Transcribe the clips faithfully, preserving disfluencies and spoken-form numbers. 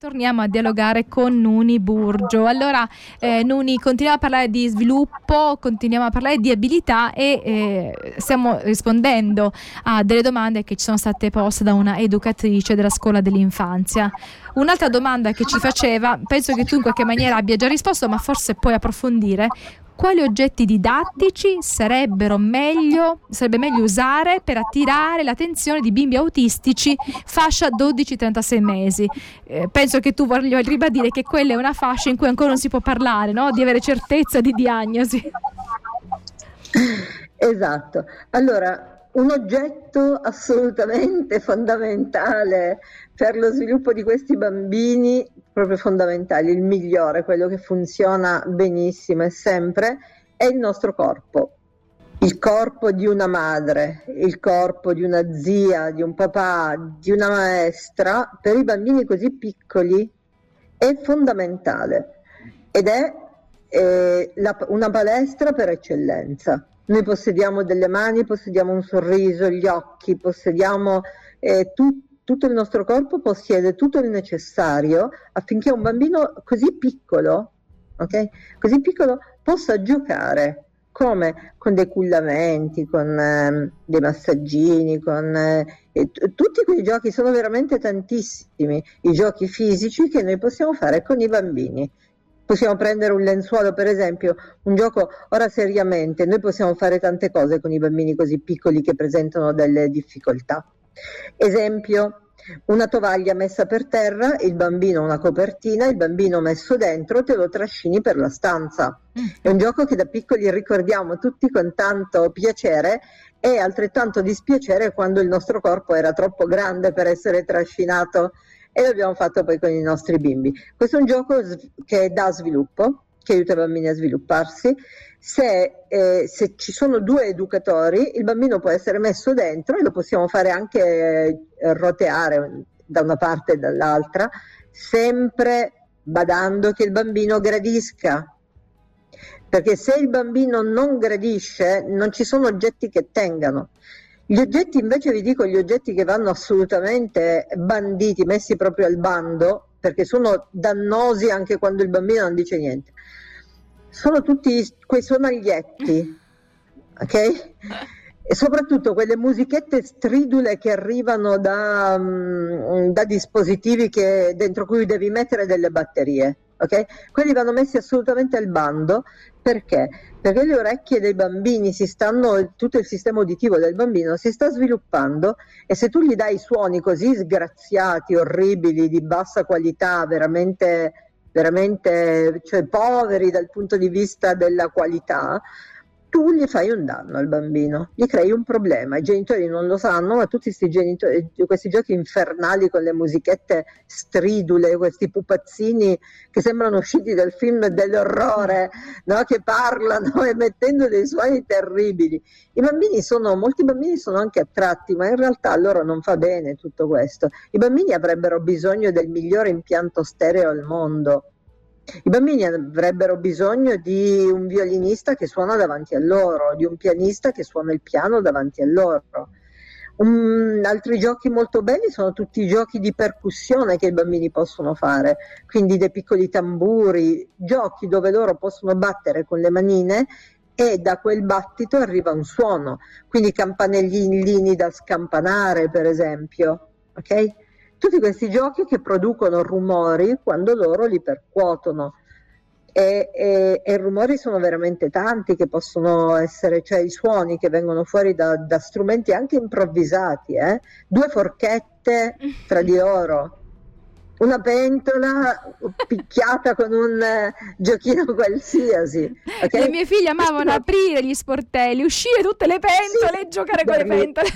Torniamo a dialogare con Nuni Burgio. Allora eh, Nuni, continuiamo a parlare di sviluppo, continuiamo a parlare di abilità e eh, stiamo rispondendo a delle domande che ci sono state poste da una educatrice della scuola dell'infanzia. Un'altra domanda che ci faceva, penso che tu in qualche maniera abbia già risposto, ma forse puoi approfondire: quali oggetti didattici sarebbero meglio, sarebbe meglio usare per attirare l'attenzione di bimbi autistici fascia dodici trentasei mesi? Eh, penso che tu voglia ribadire che quella è una fascia in cui ancora non si può parlare, no? Di avere certezza di diagnosi. Esatto. Allora, un oggetto assolutamente fondamentale per lo sviluppo di questi bambini, proprio fondamentale, il migliore, quello che funziona benissimo e sempre, è il nostro corpo. Il corpo di una madre, il corpo di una zia, di un papà, di una maestra, per i bambini così piccoli è fondamentale ed è eh, la, una palestra per eccellenza. Noi possediamo delle mani, possediamo un sorriso, gli occhi, possediamo eh, tutto. Tutto il nostro corpo possiede tutto il necessario affinché un bambino così piccolo, okay, così piccolo possa giocare, come con dei cullamenti, con eh, dei massaggini, con eh, t- tutti quei giochi. Sono veramente tantissimi i giochi fisici che noi possiamo fare con i bambini. Possiamo prendere un lenzuolo, per esempio, un gioco. Ora, seriamente, noi possiamo fare tante cose con i bambini così piccoli che presentano delle difficoltà. Esempio, una tovaglia messa per terra, il bambino una copertina, il bambino messo dentro, te lo trascini per la stanza. È un gioco che da piccoli ricordiamo tutti con tanto piacere e altrettanto dispiacere quando il nostro corpo era troppo grande per essere trascinato, e l'abbiamo fatto poi con i nostri bimbi. Questo è un gioco che dà sviluppo, che aiuta i bambini a svilupparsi. Se, eh, se ci sono due educatori, il bambino può essere messo dentro e lo possiamo fare anche eh, roteare da una parte e dall'altra, sempre badando che il bambino gradisca, perché se il bambino non gradisce non ci sono oggetti che tengano. Gli oggetti invece, vi dico, gli oggetti che vanno assolutamente banditi, messi proprio al bando, perché sono dannosi anche quando il bambino non dice niente, sono tutti quei sonaglietti, ok? E soprattutto quelle musichette stridule che arrivano da, um, da dispositivi che, dentro cui devi mettere delle batterie, ok? Quelli vanno messi assolutamente al bando. Perché? Perché le orecchie dei bambini si stanno, tutto il sistema uditivo del bambino si sta sviluppando, e se tu gli dai suoni così sgraziati, orribili, di bassa qualità, veramente, veramente cioè poveri dal punto di vista della qualità, tu gli fai un danno al bambino, gli crei un problema. I genitori non lo sanno, ma tutti questi, genitori, questi giochi infernali con le musichette stridule, questi pupazzini che sembrano usciti dal film dell'orrore, no? Che parlano emettendo dei suoni terribili. I bambini sono, molti bambini sono anche attratti, ma in realtà loro non fa bene tutto questo. I bambini avrebbero bisogno del migliore impianto stereo al mondo. I bambini avrebbero bisogno di un violinista che suona davanti a loro, di un pianista che suona il piano davanti a loro. Um, altri giochi molto belli sono tutti i giochi di percussione che i bambini possono fare, quindi dei piccoli tamburi, giochi dove loro possono battere con le manine e da quel battito arriva un suono, quindi campanellini da scampanare, per esempio, ok? Tutti questi giochi che producono rumori quando loro li percuotono, e, e, e rumori sono veramente tanti che possono essere, cioè i suoni che vengono fuori da, da strumenti anche improvvisati, eh? Due forchette tra di loro, una pentola picchiata con un giochino qualsiasi, okay? Le mie figlie amavano aprire gli sportelli, uscire tutte le pentole, sì, e giocare con le pentole.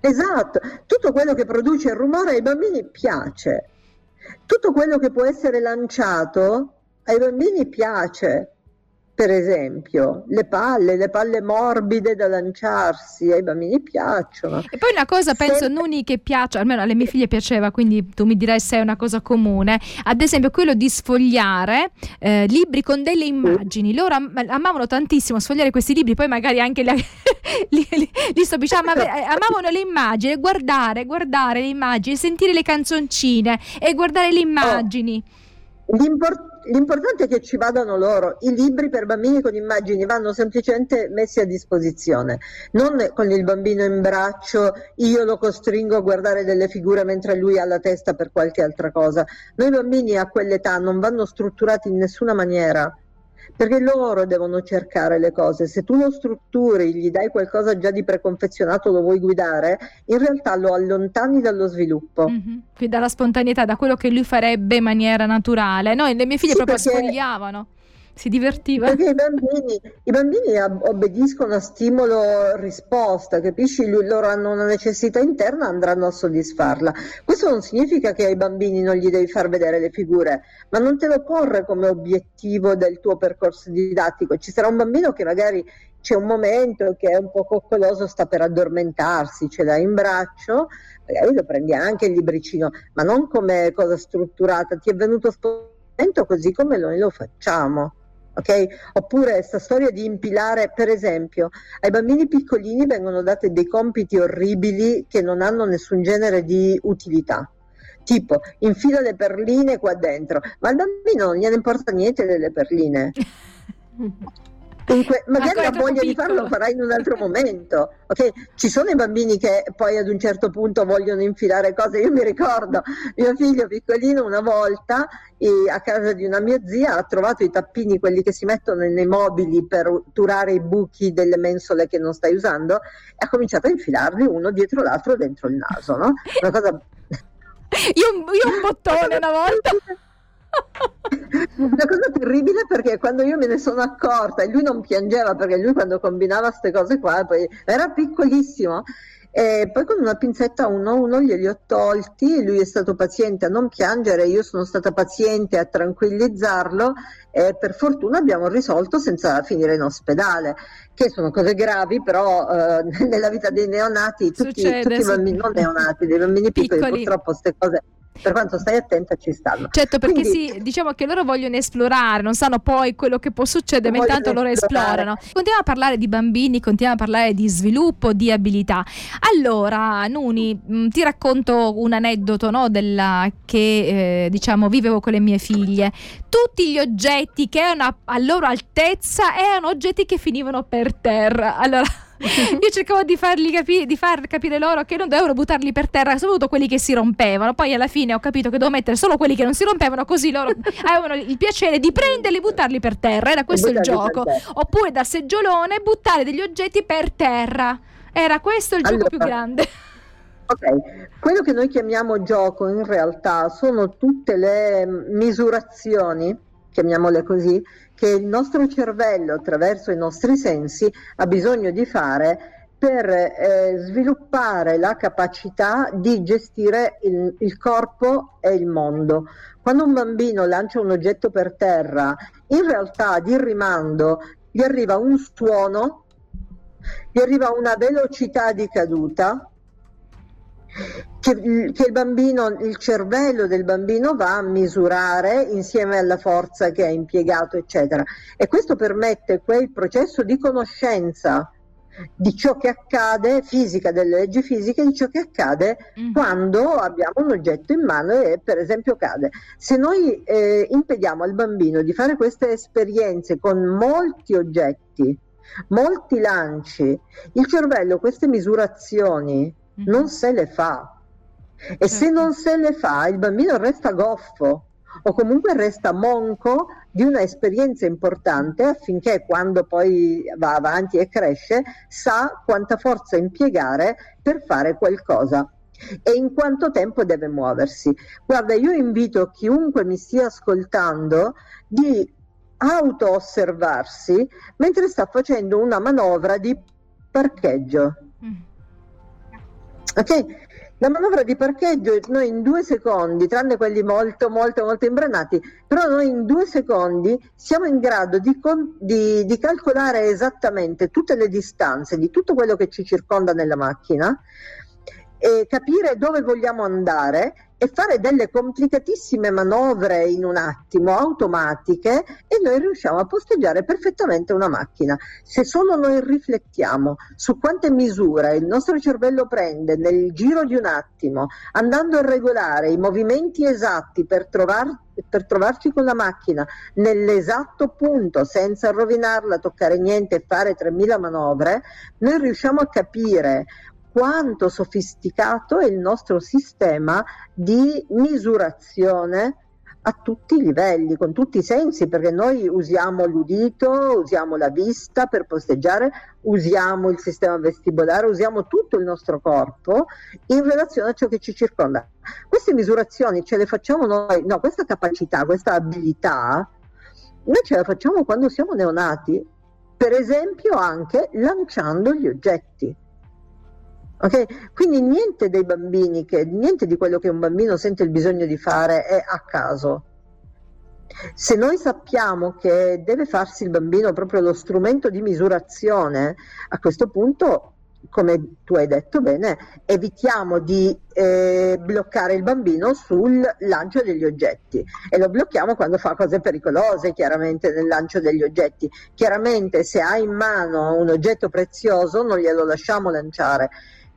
Esatto, tutto quello che produce il rumore ai bambini piace, tutto quello che può essere lanciato ai bambini piace, per esempio le palle, le palle morbide da lanciarsi, ai bambini piacciono. E poi una cosa, penso, se... Nuni, che piace, almeno alle mie figlie piaceva, quindi tu mi direi se è una cosa comune, ad esempio quello di sfogliare eh, libri con delle immagini. Loro am- amavano tantissimo sfogliare questi libri, poi magari anche le... li, li, li sto dicendo, am- amavano le immagini, guardare, guardare le immagini, sentire le canzoncine e guardare le immagini. Oh, l'import- l'importante è che ci vadano loro. I libri per bambini con immagini vanno semplicemente messi a disposizione, non con il bambino in braccio, io lo costringo a guardare delle figure mentre lui ha la testa per qualche altra cosa. Noi bambini a quell'età non vanno strutturati in nessuna maniera, perché loro devono cercare le cose. Se tu lo strutturi, gli dai qualcosa già di preconfezionato, lo vuoi guidare, in realtà lo allontani dallo sviluppo, mm-hmm. Quindi dalla spontaneità, da quello che lui farebbe in maniera naturale. Noi, le mie figlie sì, proprio perché... sfogliavano, si divertivano. Perché i bambini, i bambini obbediscono a stimolo-risposta, capisci? Loro hanno una necessità interna, andranno a soddisfarla. Questo non significa che ai bambini non gli devi far vedere le figure, ma non te lo porre come obiettivo del tuo percorso didattico. Ci sarà un bambino che magari c'è un momento che è un po' coccoloso, sta per addormentarsi, ce l'ha in braccio, magari lo prendi anche il libricino, ma non come cosa strutturata. Ti è venuto spontaneo così come noi lo facciamo. Okay? Oppure questa storia di impilare, per esempio, ai bambini piccolini vengono date dei compiti orribili che non hanno nessun genere di utilità, tipo infila le perline qua dentro, ma al bambino non gliene importa niente delle perline. Dunque, magari la voglia di farlo farà in un altro momento, okay? Ci sono i bambini che poi ad un certo punto vogliono infilare cose. Io mi ricordo mio figlio piccolino una volta e a casa di una mia zia ha trovato i tappini, quelli che si mettono nei mobili per turare i buchi delle mensole che non stai usando, e ha cominciato a infilarli uno dietro l'altro dentro il naso, no? Una cosa... io, io un bottone una volta... Una cosa terribile, perché quando io me ne sono accorta, e lui non piangeva perché lui quando combinava queste cose qua poi era piccolissimo, e poi con una pinzetta uno a uno glieli ho tolti. Lui è stato paziente a non piangere, io sono stata paziente a tranquillizzarlo, e per fortuna abbiamo risolto senza finire in ospedale, che sono cose gravi, però eh, nella vita dei neonati, tutti, succede, tutti i bambini non neonati, dei bambini piccoli, piccoli purtroppo queste cose, per quanto stai attenta, ci stanno. Certo, perché quindi, sì, diciamo che loro vogliono esplorare, non sanno poi quello che può succedere, ma intanto loro esplorano. Continuiamo a parlare di bambini, continuiamo a parlare di sviluppo, di abilità. Allora, Nuni, mh, ti racconto un aneddoto, no, della, che eh, diciamo vivevo con le mie figlie. Tutti gli oggetti che erano a, a loro altezza erano oggetti che finivano per terra. Allora io cercavo di fargli capire, di far capire loro che non dovevano buttarli per terra, soprattutto quelli che si rompevano. Poi alla fine ho capito che dovevo mettere solo quelli che non si rompevano, così loro avevano il piacere di prenderli e buttarli per terra. Era questo il gioco. Oppure dal seggiolone buttare degli oggetti per terra. Era questo il allora, gioco più grande. Ok, quello che noi chiamiamo gioco in realtà sono tutte le misurazioni, chiamiamole così, che il nostro cervello attraverso i nostri sensi ha bisogno di fare per eh, sviluppare la capacità di gestire il, il corpo e il mondo. Quando un bambino lancia un oggetto per terra, in realtà di rimando gli arriva un suono, gli arriva una velocità di caduta, Che, che il bambino, il cervello del bambino va a misurare insieme alla forza che ha impiegato, eccetera. E questo permette quel processo di conoscenza di ciò che accade, fisica, delle leggi fisiche, di ciò che accade mm. quando abbiamo un oggetto in mano e per esempio cade. Se noi eh, impediamo al bambino di fare queste esperienze con molti oggetti, molti lanci, il cervello queste misurazioni non se le fa, e se non se le fa il bambino resta goffo o comunque resta monco di una esperienza importante, affinché quando poi va avanti e cresce sa quanta forza impiegare per fare qualcosa e in quanto tempo deve muoversi. Guarda, io invito chiunque mi stia ascoltando di auto-osservarsi mentre sta facendo una manovra di parcheggio. Ok, la manovra di parcheggio noi in due secondi, tranne quelli molto molto molto imbranati, però noi in due secondi siamo in grado di, con, di, di calcolare esattamente tutte le distanze di tutto quello che ci circonda nella macchina e capire dove vogliamo andare e fare delle complicatissime manovre in un attimo, automatiche, e noi riusciamo a posteggiare perfettamente una macchina. Se solo noi riflettiamo su quante misure il nostro cervello prende nel giro di un attimo, andando a regolare i movimenti esatti per trovar- per trovarci con la macchina nell'esatto punto, senza rovinarla, toccare niente e fare tremila manovre, noi riusciamo a capire quanto sofisticato è il nostro sistema di misurazione a tutti i livelli, con tutti i sensi, perché noi usiamo l'udito, usiamo la vista per posteggiare, usiamo il sistema vestibolare, usiamo tutto il nostro corpo in relazione a ciò che ci circonda. Queste misurazioni ce le facciamo noi, no, questa capacità, questa abilità, noi ce la facciamo quando siamo neonati, per esempio anche lanciando gli oggetti. Okay? Quindi niente dei bambini che, niente di quello che un bambino sente il bisogno di fare è a caso. Se noi sappiamo che deve farsi il bambino proprio lo strumento di misurazione, a questo punto, come tu hai detto bene, evitiamo di eh, bloccare il bambino sul lancio degli oggetti, e lo blocchiamo quando fa cose pericolose, chiaramente, nel lancio degli oggetti. Chiaramente, se ha in mano un oggetto prezioso non glielo lasciamo lanciare.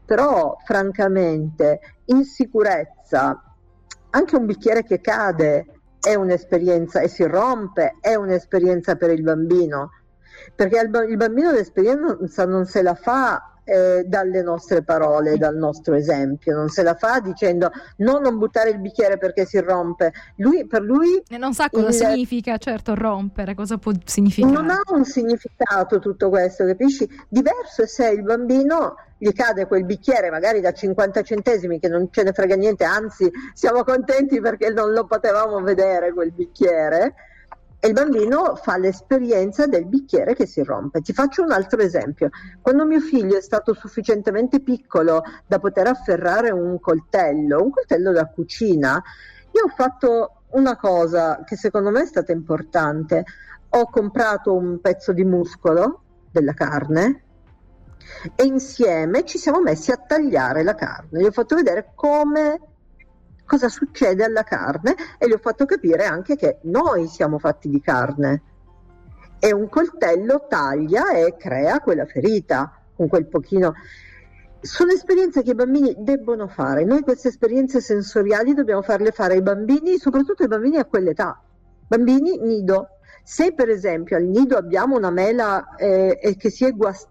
Però francamente, in sicurezza, anche un bicchiere che cade è un'esperienza, e si rompe, è un'esperienza per il bambino, perché il bambino l'esperienza non se la fa eh, dalle nostre parole, dal nostro esempio, non se la fa dicendo no, non buttare il bicchiere perché si rompe. Lui, per lui, e non sa cosa il... significa, certo, rompere, cosa può significare. Non ha un significato tutto questo, capisci? Diverso è se il bambino gli cade quel bicchiere magari da cinquanta centesimi che non ce ne frega niente, anzi siamo contenti perché non lo potevamo vedere quel bicchiere, e il bambino fa l'esperienza del bicchiere che si rompe. Ti faccio un altro esempio: quando mio figlio è stato sufficientemente piccolo da poter afferrare un coltello, un coltello da cucina, io ho fatto una cosa che secondo me è stata importante. Ho comprato un pezzo di muscolo della carne e insieme ci siamo messi a tagliare la carne. Gli ho fatto vedere come, cosa succede alla carne, e gli ho fatto capire anche che noi siamo fatti di carne e un coltello taglia e crea quella ferita con quel pochino. Sono esperienze che i bambini debbono fare. Noi queste esperienze sensoriali dobbiamo farle fare ai bambini, soprattutto ai bambini a quell'età, bambini nido. Se per esempio al nido abbiamo una mela eh, che si è guastata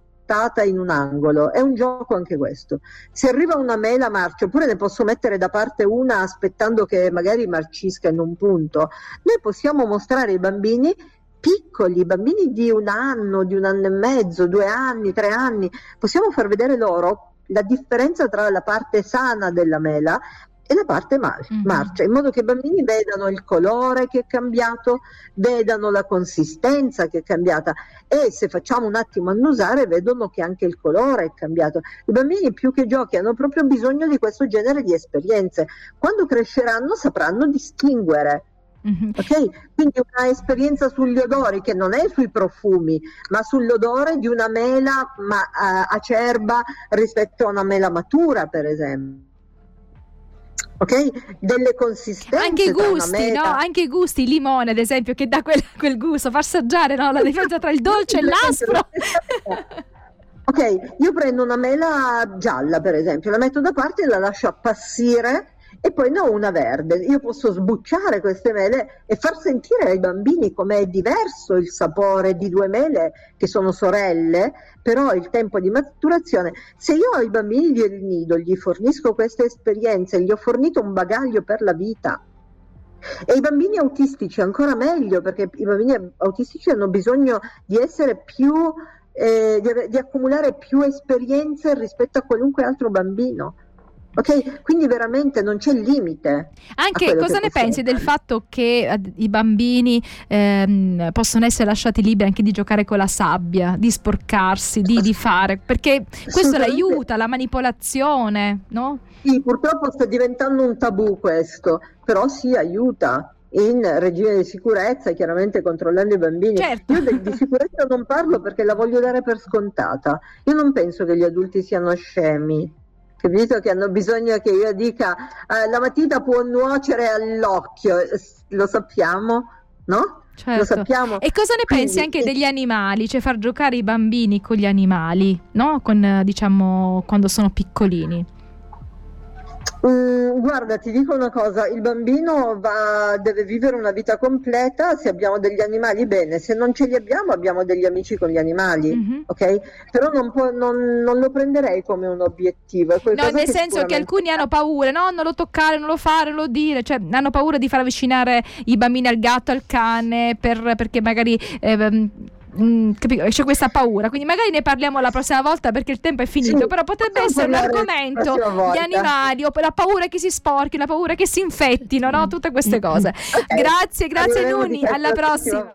in un angolo, è un gioco anche questo. Se arriva una mela marcia, oppure ne posso mettere da parte una aspettando che magari marcisca in un punto, noi possiamo mostrare ai bambini piccoli, bambini di un anno, di un anno e mezzo, due anni, tre anni, possiamo far vedere loro la differenza tra la parte sana della mela e la parte mar- marcia, in modo che i bambini vedano il colore che è cambiato, vedano la consistenza che è cambiata, e se facciamo un attimo annusare vedono che anche il colore è cambiato. I bambini, più che giochi, hanno proprio bisogno di questo genere di esperienze. Quando cresceranno sapranno distinguere. Mm-hmm. Ok? Quindi una esperienza sugli odori, che non è sui profumi, ma sull'odore di una mela ma- acerba rispetto a una mela matura, per esempio. Ok? Delle consistenze. Anche i gusti, no? Anche i gusti, limone ad esempio, che dà quel, quel gusto, far assaggiare, no? La differenza tra il dolce e l'aspro. Ok, io prendo una mela gialla, per esempio, la metto da parte e la lascio appassire, e poi ne ho una verde. Io posso sbucciare queste mele e far sentire ai bambini com'è diverso il sapore di due mele che sono sorelle, però il tempo di maturazione. Se io ai bambini del nido gli fornisco queste esperienze, gli ho fornito un bagaglio per la vita. E i bambini autistici ancora meglio, perché i bambini autistici hanno bisogno di essere più eh, di, di accumulare più esperienze rispetto a qualunque altro bambino. Ok, quindi veramente non c'è limite. Anche cosa ne pensi del fatto che i bambini ehm, possono essere lasciati liberi anche di giocare con la sabbia, di sporcarsi, di, di fare, perché questo l'aiuta, la manipolazione, no? Sì, purtroppo sta diventando un tabù questo, però sì, aiuta. In regime di sicurezza, chiaramente controllando i bambini. Certo. Io di, di sicurezza non parlo perché la voglio dare per scontata. Io non penso che gli adulti siano scemi. capito? Che hanno bisogno che io dica eh, la matita può nuocere all'occhio, lo sappiamo, no? Certo. Lo sappiamo. E cosa ne pensi Quindi, anche degli animali, cioè far giocare i bambini con gli animali, no? Con, diciamo, quando sono piccolini? Mm, guarda, ti dico una cosa, il bambino va, deve vivere una vita completa. Se abbiamo degli animali, bene, se non ce li abbiamo, abbiamo degli amici con gli animali, mm-hmm. ok? Però non, può, non, non lo prenderei come un obiettivo. È no, nel che senso sicuramente... che alcuni hanno paura, no, non lo toccare, non lo fare, non lo dire, cioè hanno paura di far avvicinare i bambini al gatto, al cane, per, perché magari... Eh, Mm, capisco, c'è questa paura, quindi magari ne parliamo la prossima volta perché il tempo è finito, sì, però potrebbe essere un argomento, gli animali, o la paura che si sporchi, la paura che si infettino, no? Tutte queste cose. Okay. Grazie, grazie Nuni, alla prossima.